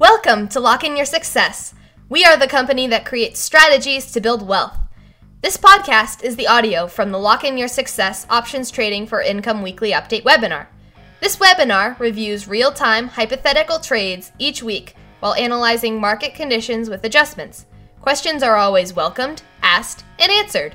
Welcome to Lock in Your Success. We are the company that creates strategies to build wealth. This podcast is the audio from the Lock in Your Success Options Trading for Income Weekly Update webinar. This webinar reviews real-time hypothetical trades each week while analyzing market conditions with adjustments. Questions are always welcomed, asked, and answered.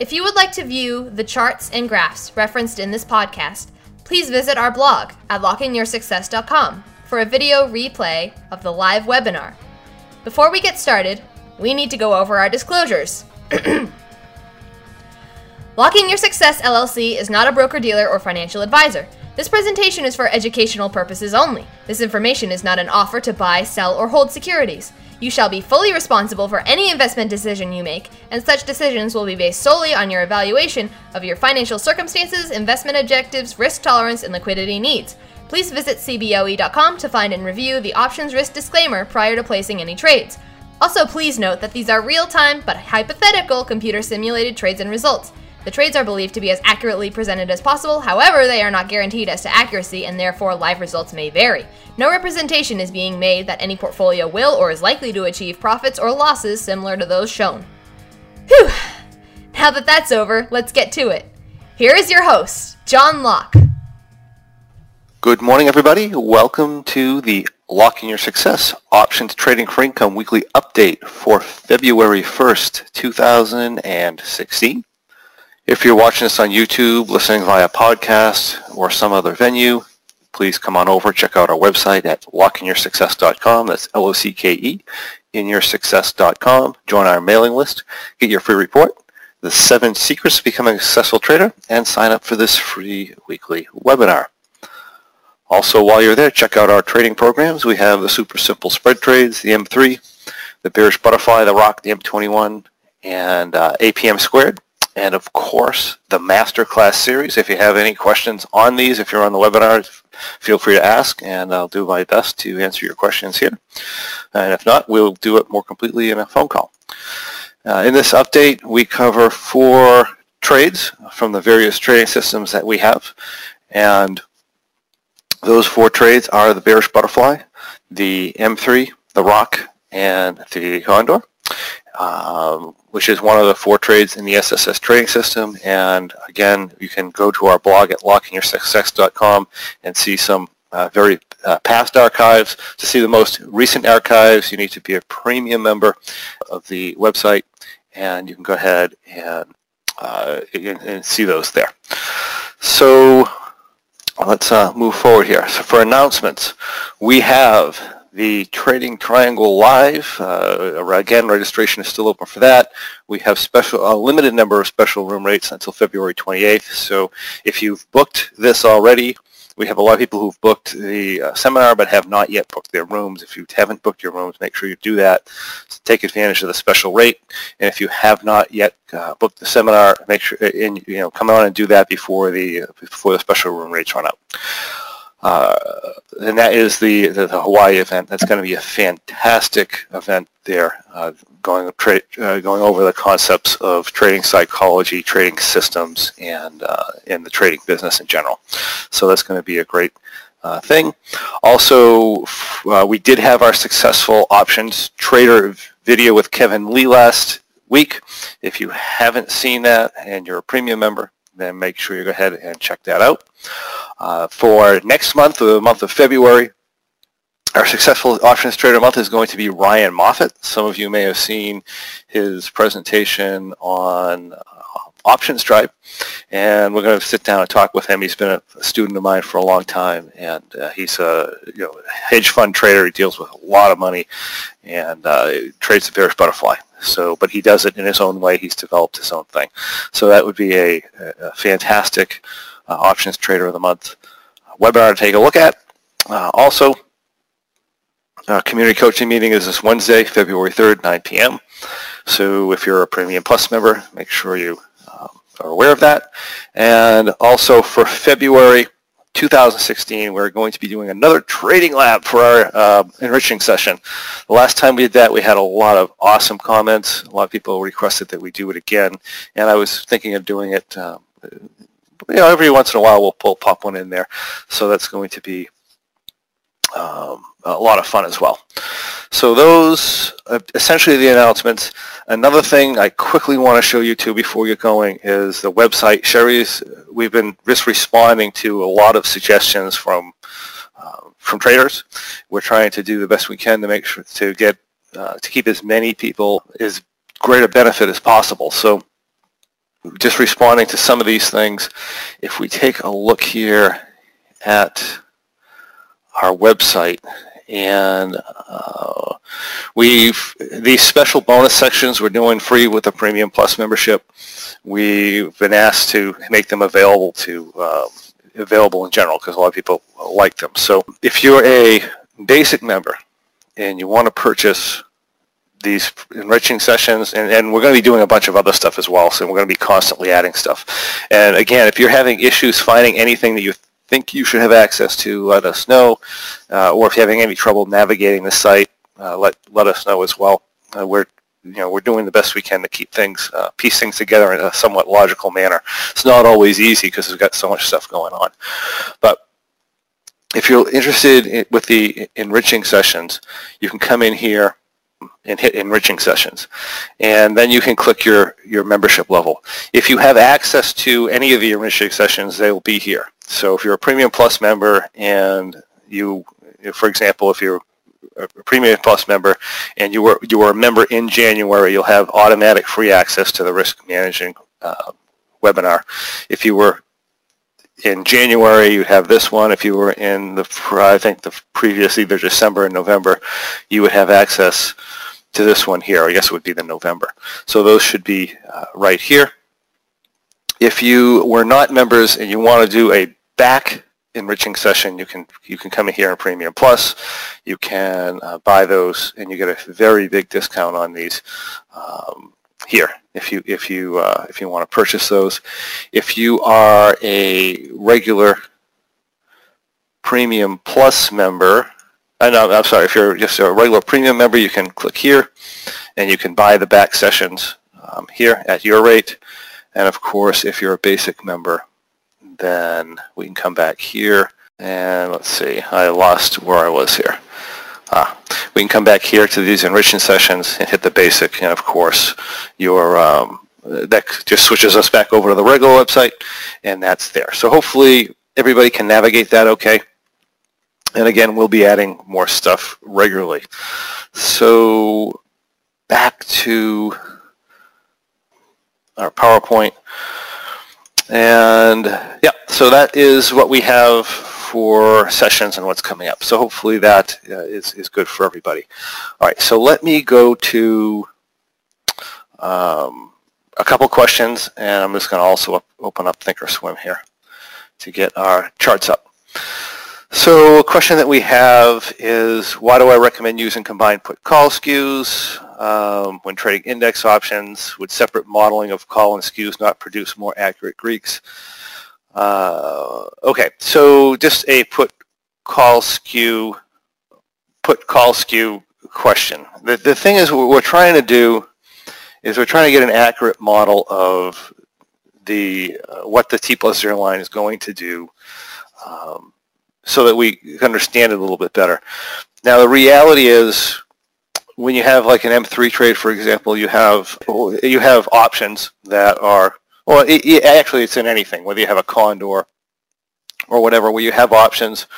If you would like to view the charts and graphs referenced in this podcast, please visit our blog at lockinyoursuccess.com. for a video replay of the live webinar. Before we get started, we need to go over our disclosures. Lock in Your Success LLC is not a broker-dealer or financial advisor. This presentation is for educational purposes only. This information is not an offer to buy, sell, or hold securities. You shall be fully responsible for any investment decision you make, and such decisions will be based solely on your evaluation of your financial circumstances, investment objectives, risk tolerance, and liquidity needs. Please visit CBOE.com to find and review the options risk disclaimer prior to placing any trades. Also, please note that these are real-time but hypothetical computer-simulated trades and results. The trades are believed to be as accurately presented as possible, however, they are not guaranteed as to accuracy and therefore live results may vary. No representation is being made that any portfolio will or is likely to achieve profits or losses similar to those shown. Whew! Now that that's over, let's get to it. Here is your host, John Locke. Good morning, everybody. Welcome to the Lock in Your Success Options Trading for Income Weekly Update for February 1st, 2016. If you're watching this on YouTube, listening via podcast, or some other venue, please come on over, check out our website at lockinyoursuccess.com. That's L-O-C-K-E, inyoursuccess.com. Join our mailing list, get your free report, The 7 Secrets to Becoming a Successful Trader, and sign up for this free weekly webinar. Also, while you're there, check out our trading programs. We have the Super Simple Spread Trades, the M3, the Bearish Butterfly, the Rock, the M21, and APM Squared. And, of course, the Masterclass Series. If you have any questions on these, if you're on the webinar, feel free to ask, and I'll do my best to answer your questions here. And if not, we'll do it more completely in a phone call. In this update, we cover 4 trades from the various trading systems that we have, and those 4 trades are the Bearish Butterfly, the M3, the Rock, and the Condor, which is one of the 4 trades in the SSS trading system. And again, you can go to our blog at lockinyoursuccess.com and see some very past archives. To see the most recent archives, you need to be a premium member of the website, and you can go ahead and see those there. So let's move forward here. So for announcements, we have the Trading Triangle Live. Again, registration is still open for that. We have a limited number of special room rates until February 28th. So if you've booked this already, we have a lot of people who've booked the seminar but have not yet booked their rooms. If you haven't booked your rooms, make sure you do that. So take advantage of the special rate. And if you have not yet booked the seminar, make sure and come on and do that before the special room rates run out. And that is the Hawaii event. That's going to be a fantastic event there, going over the concepts of trading psychology, trading systems, and the trading business in general. So that's going to be a great thing. Also, we did have our successful options trader video with Kevin Lee last week. If you haven't seen that and you're a premium member, then make sure you go ahead and check that out. For next month, the month of February, our Successful Options Trader Month is going to be Ryan Moffat. Some of you may have seen his presentation on Options Drive, and we're going to sit down and talk with him. He's been a student of mine for a long time, and he's a hedge fund trader. He deals with a lot of money and trades the Bearish Butterfly. So, but he does it in his own way. He's developed his own thing. So that would be a fantastic Options Trader of the Month webinar to take a look at. Also, our community coaching meeting is this Wednesday, February 3rd, 9 p.m. So if you're a Premium Plus member, make sure you are aware of that. And also for February 2016, we're going to be doing another trading lab for our enriching session. The last time we did that, we had a lot of awesome comments. A lot of people requested that we do it again, and I was thinking of doing it. Every once in a while, we'll pop one in there. So that's going to be a lot of fun as well. So those essentially the announcements. Another thing I quickly want to show you too before you're going is the website. Sherry's, we've been just responding to a lot of suggestions from traders. We're trying to do the best we can to make sure to get to keep as many people as great a benefit as possible. So just responding to some of these things, if we take a look here at our website, and we've these special bonus sections we're doing free with the Premium Plus membership. We've been asked to make them available to available in general because a lot of people like them. So if you're a basic member and you want to purchase these enriching sessions, and we're going to be doing a bunch of other stuff as well, so we're going to be constantly adding stuff. And again, if you're having issues finding anything that you think you should have access to, let us know. Or if you're having any trouble navigating the site, let us know as well. We're doing the best we can to keep things, piece things together in a somewhat logical manner. It's not always easy because we've got so much stuff going on. But if you're interested with the enriching sessions, you can come in here and hit enriching sessions, and then you can click your membership level. If you have access to any of the enriching sessions, they will be here. So if you're a Premium Plus member and you, for example, if you're a Premium Plus member and you were a member in January, you'll have automatic free access to the risk managing webinar. If you were in January, you have this one. If you were in the previous, either December or November, you would have access to this one here. I guess it would be the November. So those should be right here. If you were not members and you want to do a back enriching session, you can come in here in Premium Plus. You can buy those, and you get a very big discount on these here. If you want to purchase those. If you are a regular Premium Plus member, if you're just a regular Premium member, you can click here, and you can buy the back sessions here at your rate. And of course, if you're a basic member, then we can come back here, and let's see, I lost where I was here. We can come back here to these enriching sessions and hit the basic, and of course, that just switches us back over to the regular website, and that's there. So hopefully everybody can navigate that okay. And again, we'll be adding more stuff regularly. So back to our PowerPoint. And yeah, so that is what we have for sessions and what's coming up. So hopefully that is good for everybody. All right, so let me go to a couple questions, and I'm just going to also open up Thinkorswim here to get our charts up. So a question that we have is, why do I recommend using combined put call skews when trading index options? Would separate modeling of call and skews not produce more accurate Greeks? Okay, so just a put call skew question. The thing is, what we're trying to do is we're trying to get an accurate model of the what the T plus 0 line is going to do. So that we understand it a little bit better. Now the reality is, when you have like an M3 trade, for example, you have options that are, well, actually it's in anything, whether you have a condor or whatever, where you have options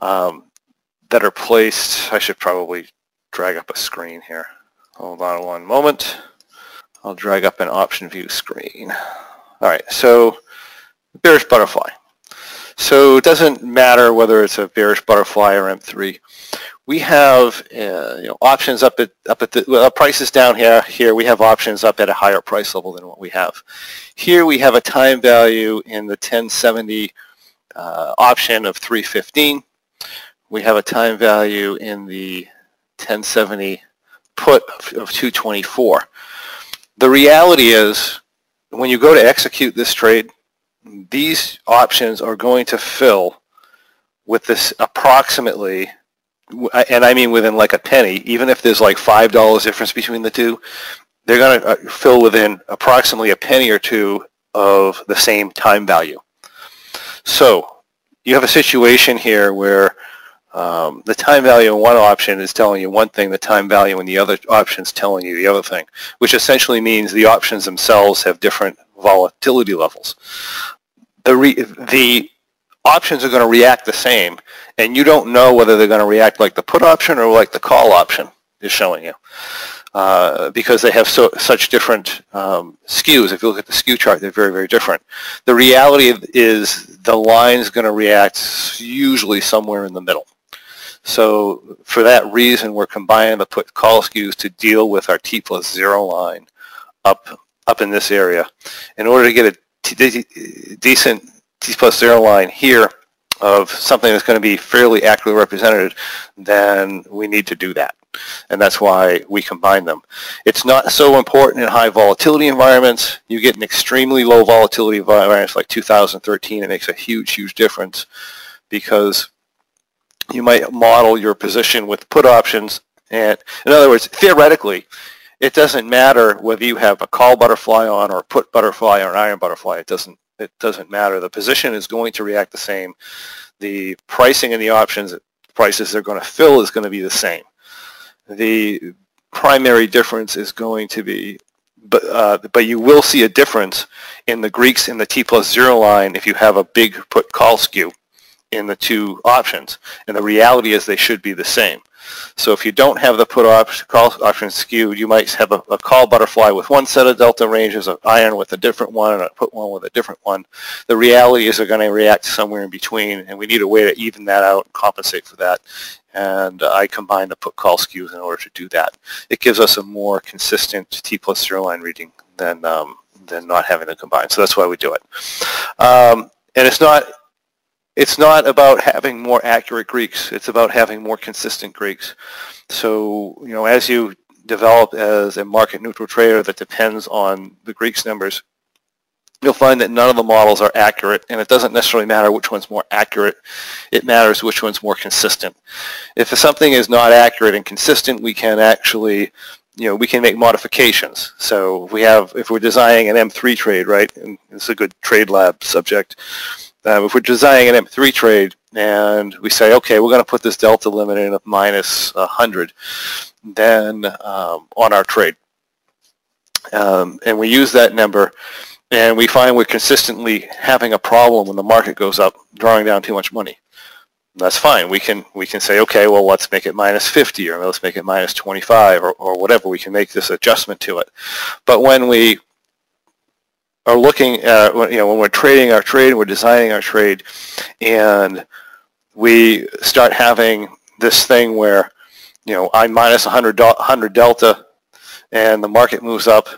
that are placed. I should probably drag up a screen here. Hold on one moment. I'll drag up an option view screen. All right, so bearish butterfly. So it doesn't matter whether it's a bearish butterfly or M3. We have options up at prices down here. Here we have options up at a higher price level than what we have. Here we have a time value in the 1070 option of 315. We have a time value in the 1070 put of 224. The reality is, when you go to execute this trade, these options are going to fill with this approximately, and I mean within like a penny, even if there's like $5 difference between the two, they're going to fill within approximately a penny or two of the same time value. So you have a situation here where The time value in one option is telling you one thing, the time value in the other option is telling you the other thing, which essentially means the options themselves have different volatility levels. The options are going to react the same, and you don't know whether they're going to react like the put option or like the call option is showing you, because they have such different skews. If you look at the skew chart, they're very, very different. The reality is the line's going to react usually somewhere in the middle. So for that reason, we're combining the put call skews to deal with our T+0 line up in this area. In order to get a decent T+0 line here of something that's going to be fairly accurately represented, then we need to do that. And that's why we combine them. It's not so important in high volatility environments. You get an extremely low volatility environment like 2013. It makes a huge, huge difference because you might model your position with put options. And in other words, theoretically, it doesn't matter whether you have a call butterfly on or a put butterfly or an iron butterfly. It doesn't matter. The position is going to react the same. The pricing and the options prices they're going to fill is going to be the same. The primary difference is going to be, but you will see a difference in the Greeks in the T+0 line if you have a big put call skew in the two options. And the reality is they should be the same. So if you don't have the put call option skewed, you might have a call butterfly with one set of delta ranges, an iron with a different one, and a put one with a different one. The reality is they're going to react somewhere in between, and we need a way to even that out and compensate for that. And I combine the put call skews in order to do that. It gives us a more consistent T+0 line reading than not having them combined. So that's why we do it. And it's not about having more accurate Greeks. It's about having more consistent Greeks. So, you know, as you develop as a market neutral trader that depends on the Greeks numbers, you'll find that none of the models are accurate, and it doesn't necessarily matter which one's more accurate. It matters which one's more consistent. If something is not accurate and consistent, we can actually, you know, we can make modifications. So if we're designing an M3 trade, right, and it's a good trade lab subject, if we're designing an M3 trade and we say, okay, we're going to put this delta limit in of minus 100, then on our trade, and we use that number, and we find we're consistently having a problem when the market goes up, drawing down too much money. That's fine. We can say, okay, well, let's make it minus 50, or let's make it minus 25, or whatever. We can make this adjustment to it. But when we are looking at, you know, when we're trading our trade and we're designing our trade, and we start having this thing where, you know, I'm minus 100 delta, and the market moves up,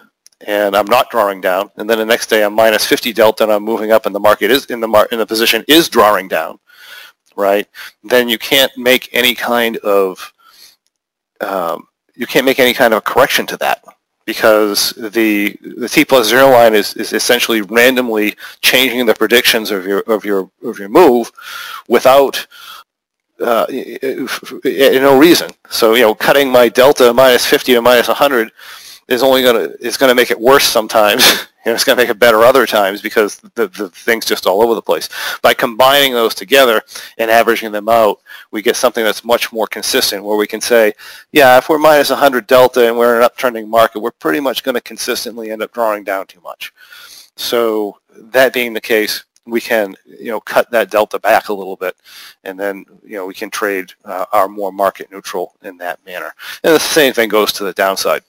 and I'm not drawing down, and then the next day I'm minus 50 delta and I'm moving up, and the market is in the position is drawing down, right? Then you can't make any kind of correction to that, because the T+0 line is essentially randomly changing the predictions of your move without no reason. So, you know, cutting my delta minus 50 to minus 100. It's going to make it worse sometimes, and it's going to make it better other times, because the thing's just all over the place. By combining those together and averaging them out, we get something that's much more consistent, where we can say, yeah, if we're minus 100 delta and we're in an uptrending market, we're pretty much going to consistently end up drawing down too much. So that being the case, we can, you know, cut that delta back a little bit, and then, you know, we can trade our more market neutral in that manner. And the same thing goes to the downside.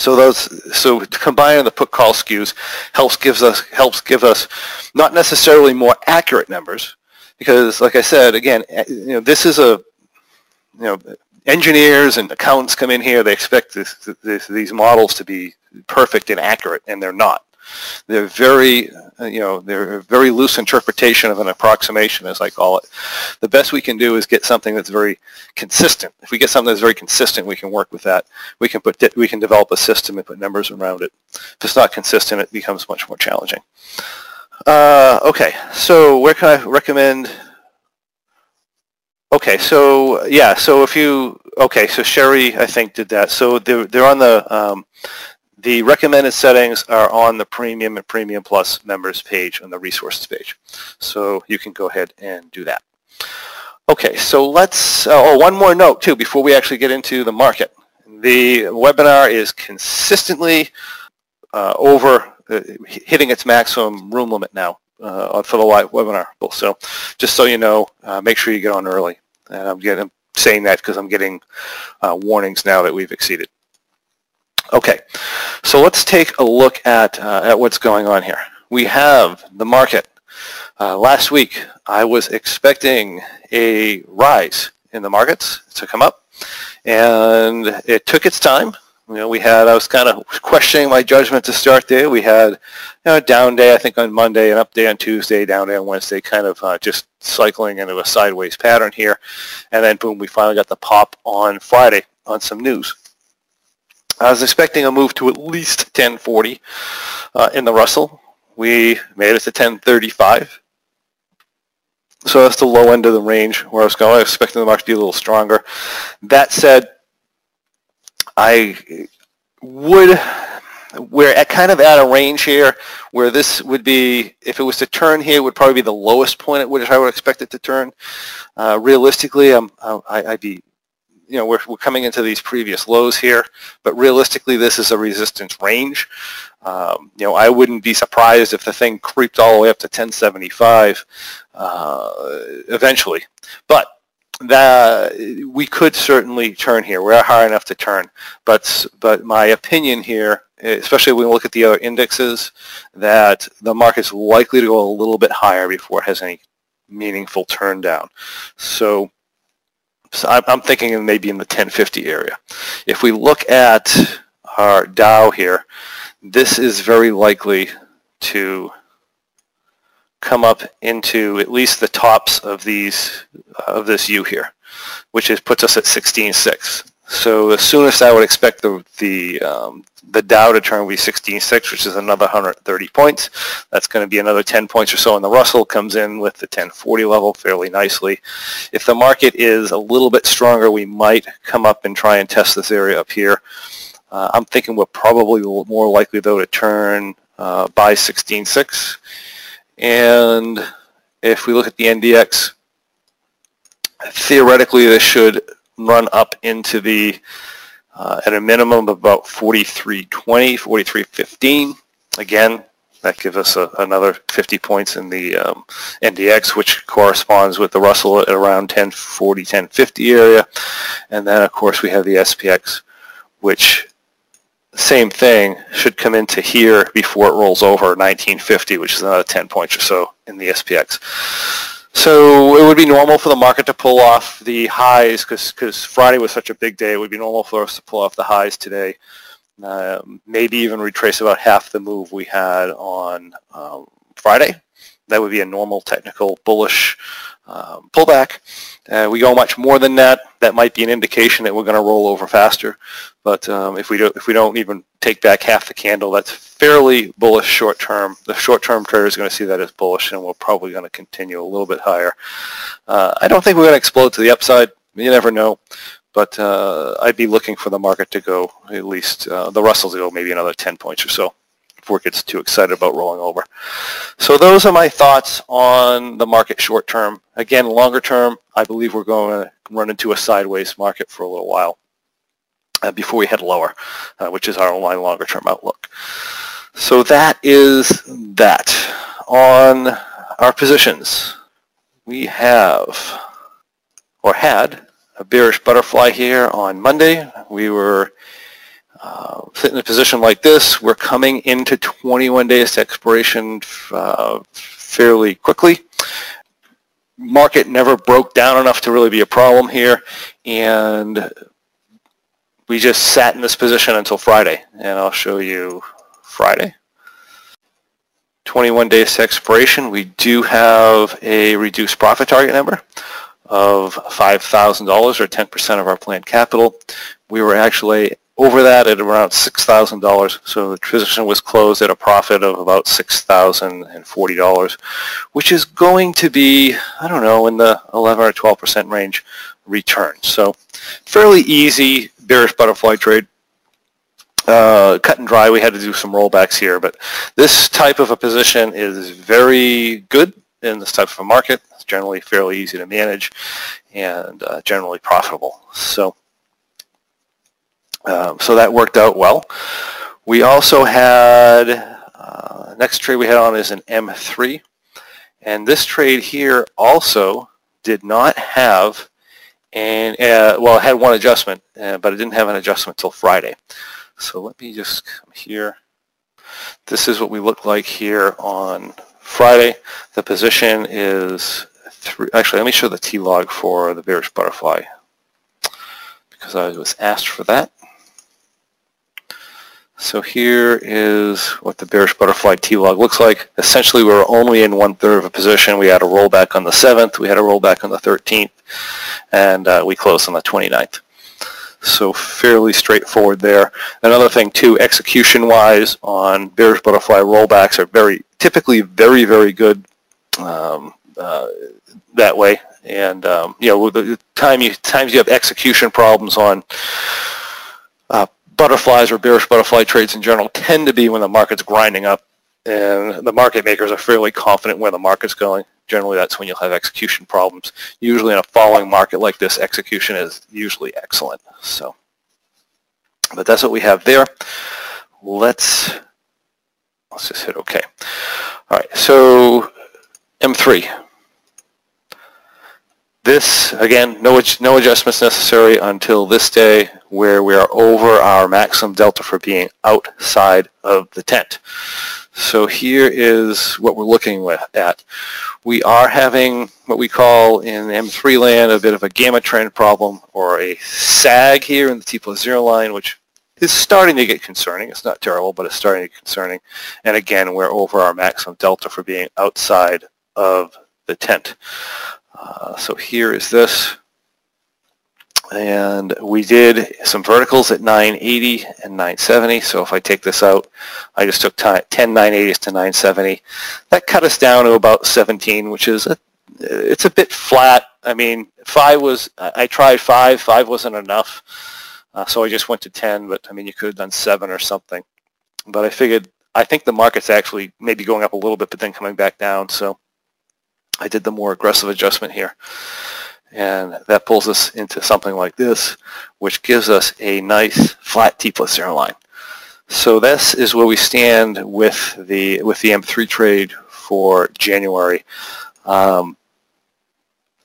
So combining the put call skews helps give us not necessarily more accurate numbers, because, like I said, again, you know, this is a, you know, engineers and accountants come in here, they expect these models to be perfect and accurate, and they're not. They're very, you know, they're a very loose interpretation of an approximation, as I call it. The best we can do is get something that's very consistent. If we get something that's very consistent, we can work with that. We can develop a system and put numbers around it. If it's not consistent, it becomes much more challenging. Okay, so where can I recommend? Okay, so yeah, so if you, okay, so Sherry, I think, did that. So they're on the recommended settings are on the Premium and Premium Plus members page on the resources page. So you can go ahead and do that. Okay, so let's, oh, one more note too before we actually get into the market. The webinar is consistently hitting its maximum room limit now for the live webinar. So just so you know, make sure you get on early. And I'm saying that because I'm getting warnings now that we've exceeded. Okay, so let's take a look at what's going on here. We have the market. Last week, I was expecting a rise in the markets to come up, and it took its time. You know, I was kind of questioning my judgment to start there. We had, you know, a down day, I think, on Monday, an up day on Tuesday, down day on Wednesday, kind of just cycling into a sideways pattern here. And then, boom, we finally got the pop on Friday on some news. I was expecting a move to at least 1040 in the Russell. We made it to 1035. So that's the low end of the range where I was going. I was expecting the market to be a little stronger. That said, we're at kind of at a range here where this would be, if it was to turn here, it would probably be the lowest point at which I would expect it to turn. Realistically, I'd be, you know, we're coming into these previous lows here, but realistically, this is a resistance range. You know, I wouldn't be surprised if the thing creeped all the way up to 1075 eventually. But we could certainly turn here. We're high enough to turn. But my opinion here, especially when we look at the other indexes, that the market's likely to go a little bit higher before it has any meaningful turn down. So I'm thinking maybe in the 1050 area. If we look at our Dow here, this is very likely to come up into at least the tops of these of this U here, which puts us at 16.6. So as soon as I would expect the Dow to turn would be 16.6, which is another 130 points. That's going to be another 10 points or so, and the Russell comes in with the 1040 level fairly nicely. If the market is a little bit stronger, we might come up and try and test this area up here. I'm thinking we're probably more likely, though, to turn by 16.6. And if we look at the NDX, theoretically, this should run up into the, at a minimum, about 43.20, 43.15. Again, that gives us another 50 points in the NDX, which corresponds with the Russell at around 1040, 1050 area. And then, of course, we have the SPX, which, same thing, should come into here before it rolls over 1950, which is another 10 points or so in the SPX. So it would be normal for the market to pull off the highs, because Friday was such a big day. It would be normal for us to pull off the highs today, maybe even retrace about half the move we had on Friday. That would be a normal technical bullish pullback. We go much more than that. That might be an indication that we're going to roll over faster. But if we don't even take back half the candle, that's fairly bullish short term. The short term trader is going to see that as bullish, and we're probably going to continue a little bit higher. I don't think we're going to explode to the upside. You never know. But I'd be looking for the market to go at least the Russell to go maybe another 10 points or so before it gets too excited about rolling over. So those are my thoughts on the market short term. Again, longer term, I believe we're going to run into a sideways market for a little while before we head lower, which is our longer term outlook. So that is that. On our positions, we have, or had, a bearish butterfly here on Monday. We were sit in a position like this. We're coming into 21 days to expiration fairly quickly. Market never broke down enough to really be a problem here, and we just sat in this position until Friday. And I'll show you Friday. 21 days to expiration. We do have a reduced profit target number of $5,000 or 10% of our planned capital. We were actually over that at around $6,000, so the position was closed at a profit of about $6,040, which is going to be, I don't know, in the 11 or 12% range return. So fairly easy bearish butterfly trade. Cut and dry, we had to do some rollbacks here, but this type of a position is very good in this type of a market. generally fairly easy to manage, and generally profitable. So, so that worked out well. We also had, next trade we had on is an M3, and this trade here also did not have an, well, it had one adjustment, but it didn't have an adjustment till Friday. So let me just come here. This is what we look like here on Friday. The position is three. Actually, let me show the T-log for the bearish butterfly because I was asked for that. So here is what the bearish butterfly T-log looks like. Essentially, we were only in one-third of a position. We had a rollback on the 7th. We had a rollback on the 13th. And we closed on the 29th. So fairly straightforward there. Another thing, too, execution-wise on bearish butterfly rollbacks are typically very, very good that way. And, you know, the times you have execution problems on butterflies or bearish butterfly trades in general tend to be when the market's grinding up, and the market makers are fairly confident where the market's going. Generally, that's when you'll have execution problems. Usually in a falling market like this, execution is usually excellent. So, but that's what we have there. Let's just hit OK. All right, so M3. This, again, no adjustments necessary until this day, where we are over our maximum delta for being outside of the tent. So here is what we're looking at. We are having what we call in M3 land a bit of a gamma trend problem, or a sag here in the T+0 line, which is starting to get concerning. It's not terrible, but it's starting to get concerning. And again, we're over our maximum delta for being outside of the tent. So here is this. And we did some verticals at 980 and 970. So if I take this out, I just took 10 980s to 970. That cut us down to about 17, which is it's a bit flat. I mean, I tried 5. 5 wasn't enough. So I just went to 10. But, I mean, you could have done 7 or something. But I figured, I think the market's actually maybe going up a little bit, but then coming back down. So I did the more aggressive adjustment here. And that pulls us into something like this, which gives us a nice flat T+0 line. So this is where we stand with the M3 trade for January. Down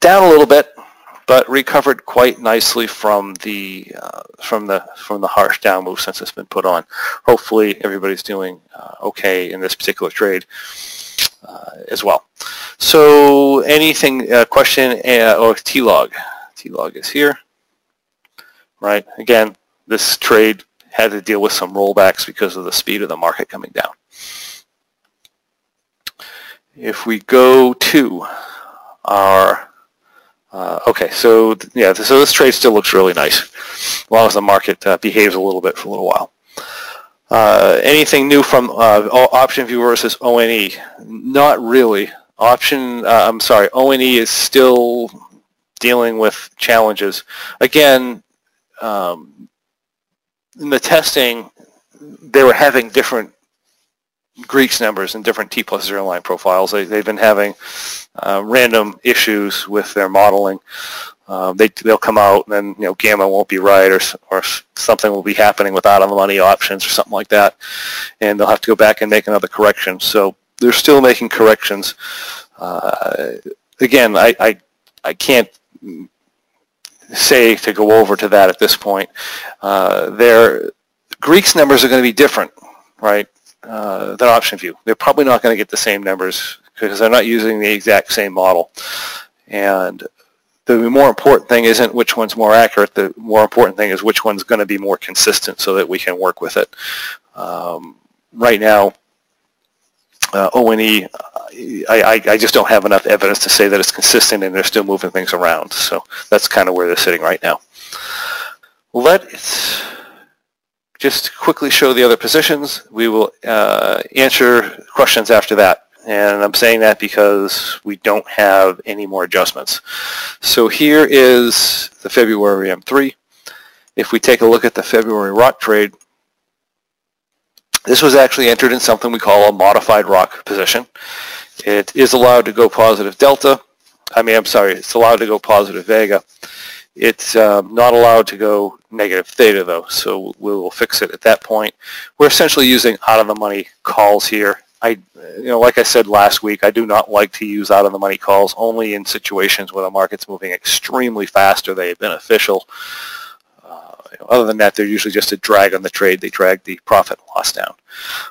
a little bit, but recovered quite nicely from the harsh down move since it's been put on. Hopefully everybody's doing okay in this particular trade as well. So anything, question, or T-log. T-log is here, right? Again, this trade had to deal with some rollbacks because of the speed of the market coming down. If we go to our, okay, so yeah, so this trade still looks really nice as long as the market behaves a little bit for a little while. Anything new from OptionVue versus O&E? Not really. O&E is still dealing with challenges. Again, in the testing, they were having different Greeks numbers and different T+0 line profiles. They've been having random issues with their modeling. They'll come out, and then, you know, gamma won't be right, or something will be happening with out-of-the-money options or something like that, and they'll have to go back and make another correction. So they're still making corrections. Again, I can't say to go over to that at this point. Their Greeks numbers are going to be different, right, than OptionVue. They're probably not going to get the same numbers because they're not using the exact same model. And the more important thing isn't which one's more accurate. The more important thing is which one's going to be more consistent so that we can work with it. Right now, O&E, I just don't have enough evidence to say that it's consistent, and they're still moving things around. So that's kind of where they're sitting right now. Let's just quickly show the other positions. We will answer questions after that. And I'm saying that because we don't have any more adjustments. So here is the February M3. If we take a look at the February rock trade, this was actually entered in something we call a modified rock position. It is allowed to go positive delta. it's allowed to go positive vega. It's not allowed to go negative theta, though, so we will fix it at that point. We're essentially using out-of-the-money calls here. Like I said last week, I do not like to use out-of-the-money calls only in situations where the market's moving extremely fast or they're beneficial. Other than that, they're usually just a drag on the trade. They drag the profit and loss down.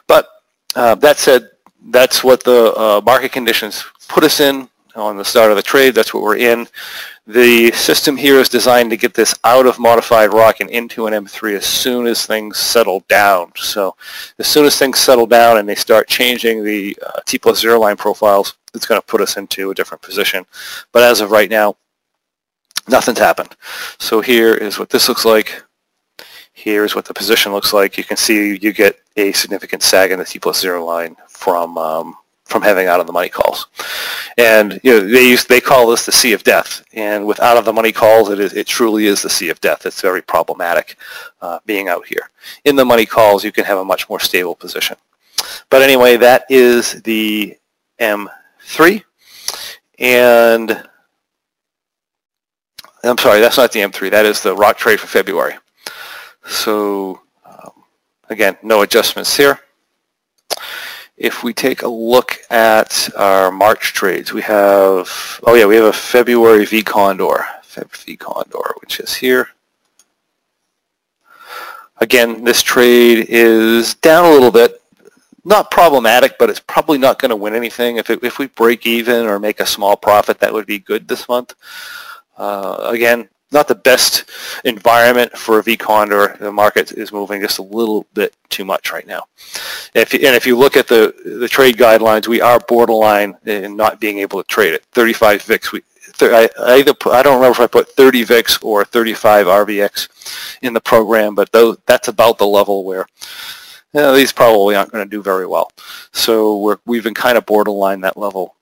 But that said, that's what the market conditions put us in on the start of the trade. That's what we're in. The system here is designed to get this out of modified rock and into an M3 as soon as things settle down. So as soon as things settle down and they start changing the T plus zero line profiles, it's going to put us into a different position. But as of right now, nothing's happened. So here is what this looks like. Here's what the position looks like. You can see you get a significant sag in the T plus zero line from having out-of-the-money calls. And they call this the sea of death. And with out-of-the-money calls, it truly is the sea of death. It's very problematic being out here. In the money calls, you can have a much more stable position. But anyway, that is the M3. And I'm sorry, that's not the M3. That is the rock trade for February. So, again, no adjustments here. If we take a look at our March trades, we have, we have a February V Condor, which is here. Again, this trade is down a little bit. Not problematic, but it's probably not going to win anything. If we break even or make a small profit, that would be good this month. Again, not the best environment for a V Condor. The market is moving just a little bit too much right now. If you look at the trade guidelines, we are borderline in not being able to trade it. 35 VIX. I don't remember if I put 30 VIX or 35 RVX in the program, but that's about the level where these probably aren't going to do very well. So we've been kind of borderline that level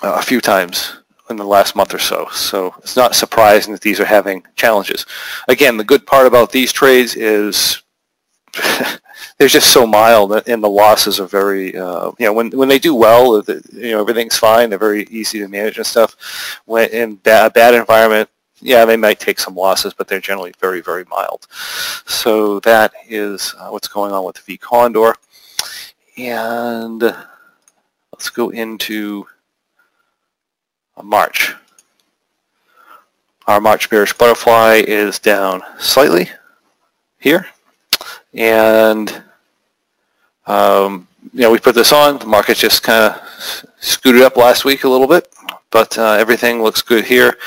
a few times in the last month or so. So it's not surprising that these are having challenges. Again, the good part about these trades is they're just so mild, and the losses are very, when they do well, everything's fine. They're very easy to manage and stuff. When in a bad environment, they might take some losses, but they're generally very, very mild. So that is what's going on with the V Condor. And let's go into March. Our March bearish butterfly is down slightly here, and we put this on. The market just kind of scooted up last week a little bit, but everything looks good here.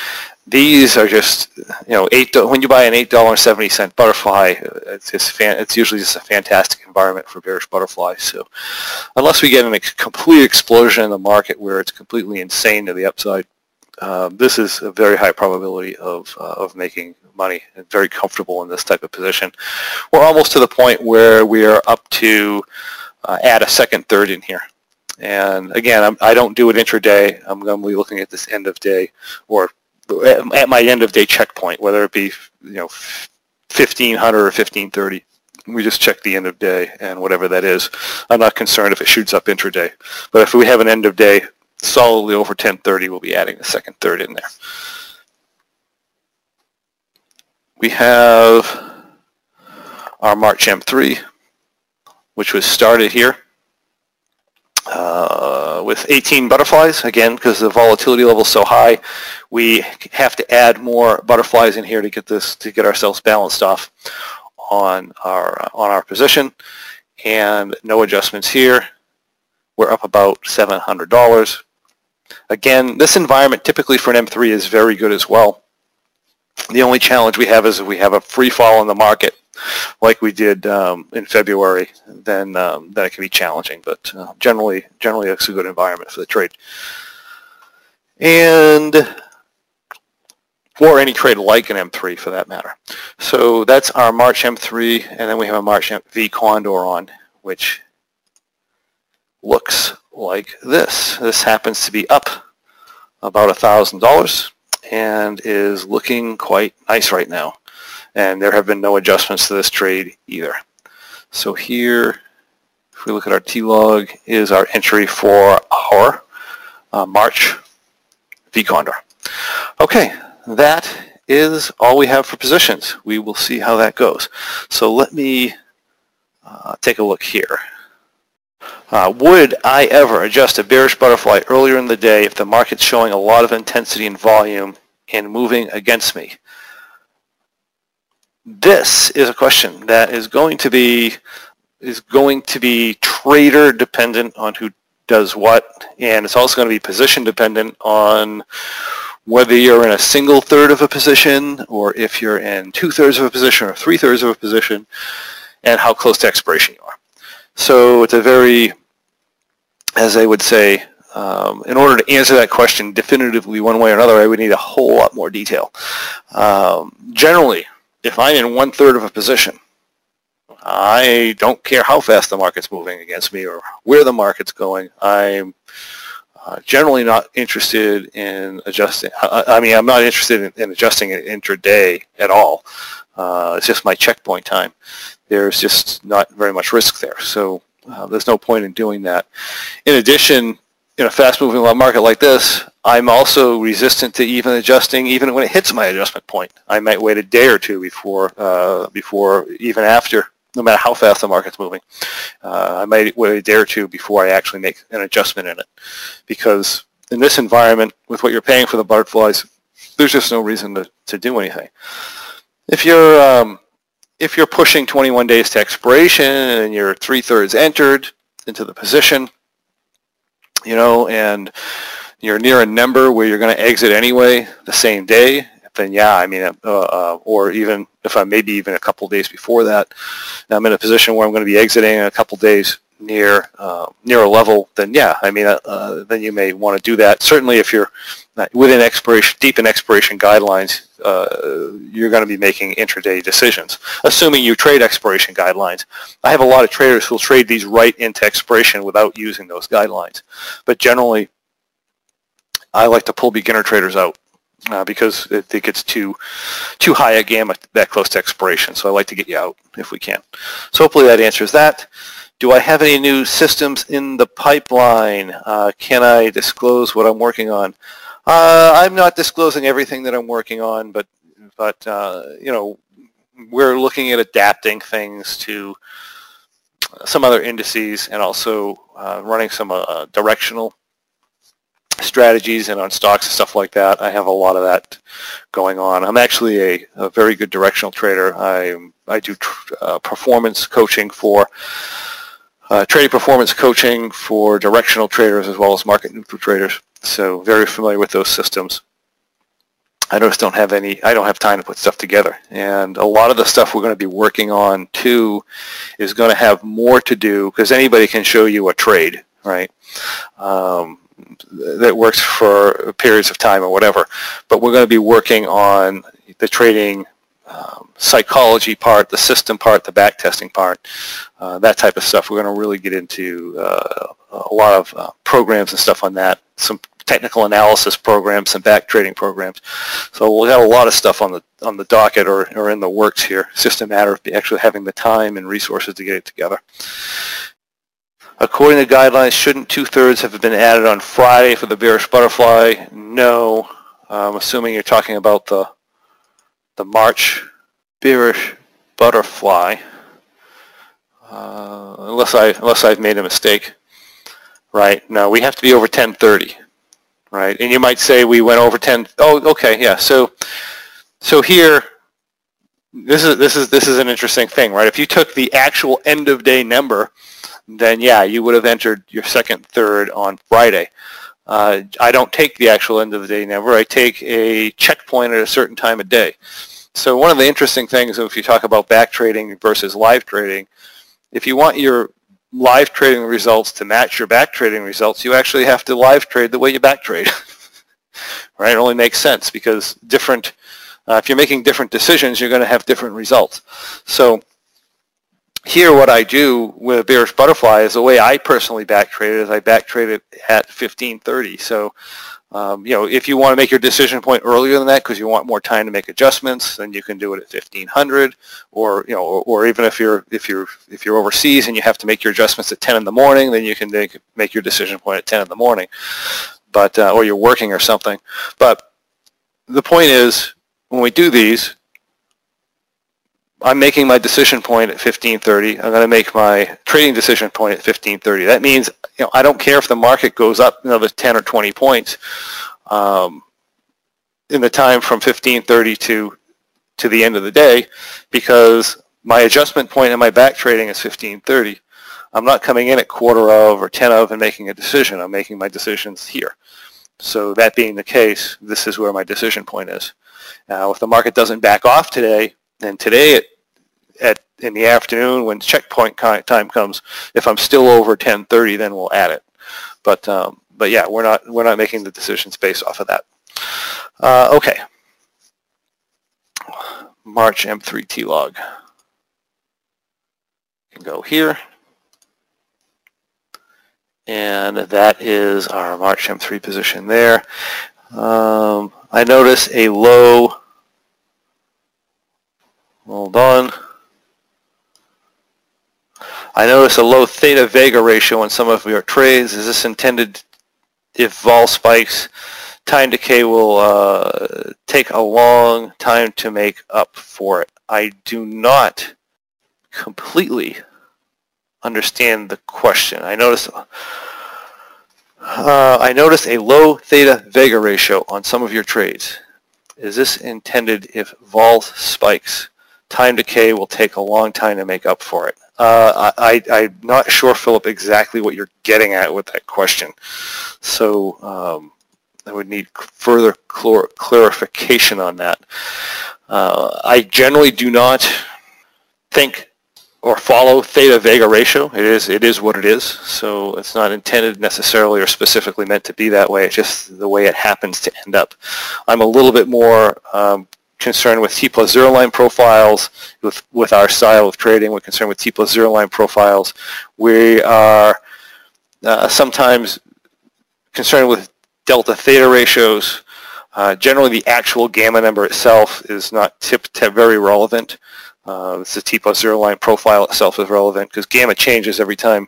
These are just when you buy an $8.70 butterfly, it's usually just a fantastic environment for bearish butterflies. So unless we get a complete explosion in the market where it's completely insane to the upside, this is a very high probability of making money, and very comfortable in this type of position. We're almost to the point where we are up to add a second third in here. And again, I don't do it intraday. I'm going to be looking at this end of day, or at my end of day checkpoint, whether it be 1500 or 1530. We just check the end of day, and whatever that is, I'm not concerned if it shoots up intraday. But if we have an end of day solidly over 1030, we'll be adding the second third in there. We have our March M3, which was started here with 18 butterflies. Again, because the volatility level is so high, we have to add more butterflies in here to get ourselves balanced off on our position. And no adjustments here. We're up about $700. Again, this environment typically for an M3 is very good as well. The only challenge we have is if we have a free fall in the market like we did in February, then it can be challenging. But generally it's a good environment for the trade. And or any trade like an M3 for that matter. So that's our March M3, and then we have a March V Condor on, which looks like this. This happens to be up about $1,000 and is looking quite nice right now. And there have been no adjustments to this trade either. So here, if we look at our T-log, is our entry for our March V Condor. Okay, that is all we have for positions. We will see how that goes. So let me take a look here. Would I ever adjust a bearish butterfly earlier in the day if the market's showing a lot of intensity and volume and moving against me? This is a question that is going to be trader dependent on who does what, and it's also going to be position dependent on whether you're in a single third of a position or if you're in two-thirds of a position or three-thirds of a position and how close to expiration you are. So it's a very, as I would say, in order to answer that question definitively one way or another, I would need a whole lot more detail. Generally, if I'm in one-third of a position, I don't care how fast the market's moving against me or where the market's going. I'm generally not interested in adjusting. I'm not interested in adjusting it intraday at all. It's just my checkpoint time. There's just not very much risk there. So there's no point in doing that. In addition, in a fast-moving market like this, I'm also resistant to even adjusting, even when it hits my adjustment point. I might wait a day or two before even after, no matter how fast the market's moving. I might wait a day or two before I actually make an adjustment in it. Because in this environment, with what you're paying for the butterflies, there's just no reason to do anything. If you're pushing 21 days to expiration and you're three-thirds entered into the position, you know, and you're near a number where you're going to exit anyway the same day, then yeah, I mean, or even if I maybe even a couple days before that, and I'm in a position where I'm going to be exiting in a couple days near a level, then yeah, I mean, then you may want to do that. Certainly, if you're within expiration, deep in expiration guidelines, you're going to be making intraday decisions, assuming you trade expiration guidelines. I have a lot of traders who'll trade these right into expiration without using those guidelines, but generally, I like to pull beginner traders out. Because I think it's too high a gamma that close to expiration. So I like to get you out if we can. So hopefully that answers that. Do I have any new systems in the pipeline? Can I disclose what I'm working on? I'm not disclosing everything that I'm working on, but you know, we're looking at adapting things to some other indices and also running some directional strategies and on stocks and stuff like that. I have a lot of that going on. I'm actually a very good directional trader. I do performance coaching for trading performance coaching for directional traders as well as market neutral traders. So very familiar with those systems. I just don't have any. I don't have time to put stuff together. And a lot of the stuff we're going to be working on too is going to have more to do because anybody can show you a trade, right? That works for periods of time or whatever, but we're going to be working on the trading psychology part, the system part, the back testing part, that type of stuff. We're going to really get into a lot of programs and stuff on that, some technical analysis programs, some back trading programs. So we'll have a lot of stuff on the docket or in the works here. It's just a matter of actually having the time and resources to get it together. According to guidelines, shouldn't two-thirds have been added on Friday for the bearish butterfly? No. I'm assuming you're talking about the March bearish butterfly, unless I've made a mistake. Right? No, we have to be over 10:30, right? And you might say we went over 10. Oh, okay, yeah. So here. This is an interesting thing, right? If you took the actual end of day number, then yeah, you would have entered your second third on Friday. I don't take the actual end of the day number. I take a checkpoint at a certain time of day. So one of the interesting things, if you talk about back trading versus live trading, if you want your live trading results to match your back trading results, you actually have to live trade the way you back trade. Right? It only makes sense because different. If you're making different decisions, you're going to have different results. So here what I do with a bearish butterfly is the way I personally backtrade it is I backtrade it at 15:30. So, you know, if you want to make your decision point earlier than that because you want more time to make adjustments, then you can do it at 1500 or, you know, or even if you're overseas and you have to make your adjustments at 10 in the morning, then you can make your decision point at 10 in the morning. but or you're working or something. But the point is, when we do these, I'm making my decision point at 15:30. I'm going to make my trading decision point at 15:30. That means, you know, I don't care if the market goes up another 10 or 20 points in the time from 15:30 to the end of the day, because my adjustment point in my back trading is 15:30. I'm not coming in at quarter of or 10 of and making a decision. I'm making my decisions here. So that being the case, this is where my decision point is. Now, if the market doesn't back off today, then today in the afternoon when checkpoint time comes, if I'm still over 10:30, then we'll add it. But yeah, we're not making the decisions based off of that. Okay. March M3 T log. Go here. And that is our March M3 position there. I notice a low. Hold on. I notice a low theta vega ratio in some of your trades. Is this intended? If vol spikes, time decay will take a long time to make up for it. I do not completely understand the question. I noticed a low theta vega ratio on some of your trades. Is this intended if vol spikes? Time decay will take a long time to make up for it. I'm not sure, Philip, exactly what you're getting at with that question. So I would need further clarification on that. I generally do not think or follow theta vega ratio. It is what it is. So it's not intended necessarily or specifically meant to be that way. It's just the way it happens to end up. I'm a little bit more concerned with T+0 line profiles. With our style of trading, we're concerned with T+0 line profiles. We are sometimes concerned with delta theta ratios. Generally, the actual gamma number itself is not very relevant. It's the T+0 line profile itself is relevant because gamma changes every time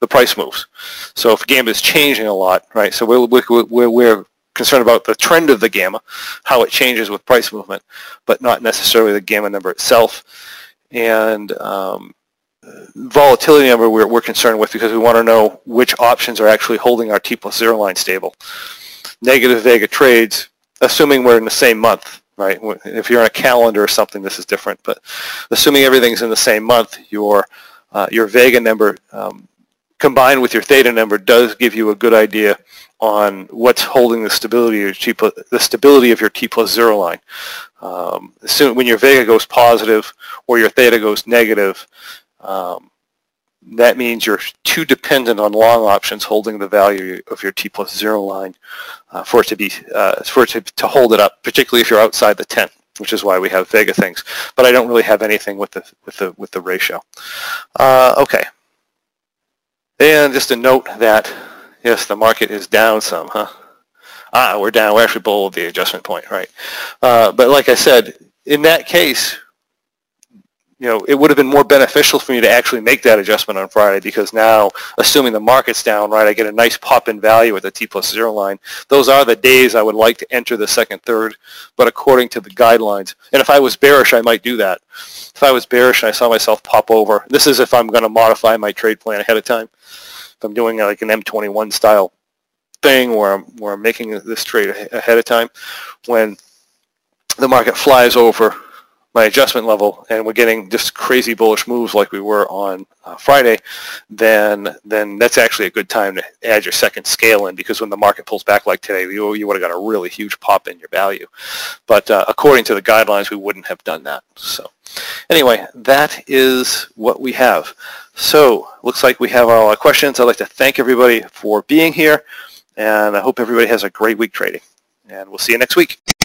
the price moves. So if gamma is changing a lot, right? So we're concerned about the trend of the gamma, how it changes with price movement, but not necessarily the gamma number itself. And volatility number we're concerned with because we want to know which options are actually holding our T+0 line stable. Negative vega trades, assuming we're in the same month, right? If you're on a calendar or something, this is different. But assuming everything's in the same month, your vega number combined with your theta number does give you a good idea on what's holding the stability of your T+0 line. Soon when your vega goes positive or your theta goes negative, that means you're too dependent on long options holding the value of your T+0 line for it to hold it up, particularly if you're outside the 10, which is why we have vega things. But I don't really have anything with the ratio. Okay. And just a note that, yes, the market is down some, huh? We're down. We're actually below the adjustment point, right? But like I said, in that case, you know, it would have been more beneficial for me to actually make that adjustment on Friday because now, assuming the market's down, right, I get a nice pop in value at the T+0 line. Those are the days I would like to enter the second, third, but according to the guidelines. And if I was bearish, I might do that. If I was bearish and I saw myself pop over, this is if I'm going to modify my trade plan ahead of time. If I'm doing like an M21 style thing where I'm making this trade ahead of time, when the market flies over my adjustment level, and we're getting just crazy bullish moves like we were on Friday, then that's actually a good time to add your second scale in, because when the market pulls back like today, you would have got a really huge pop in your value. But according to the guidelines, we wouldn't have done that. So anyway, that is what we have. So looks like we have all our questions. I'd like to thank everybody for being here, and I hope everybody has a great week trading. And we'll see you next week.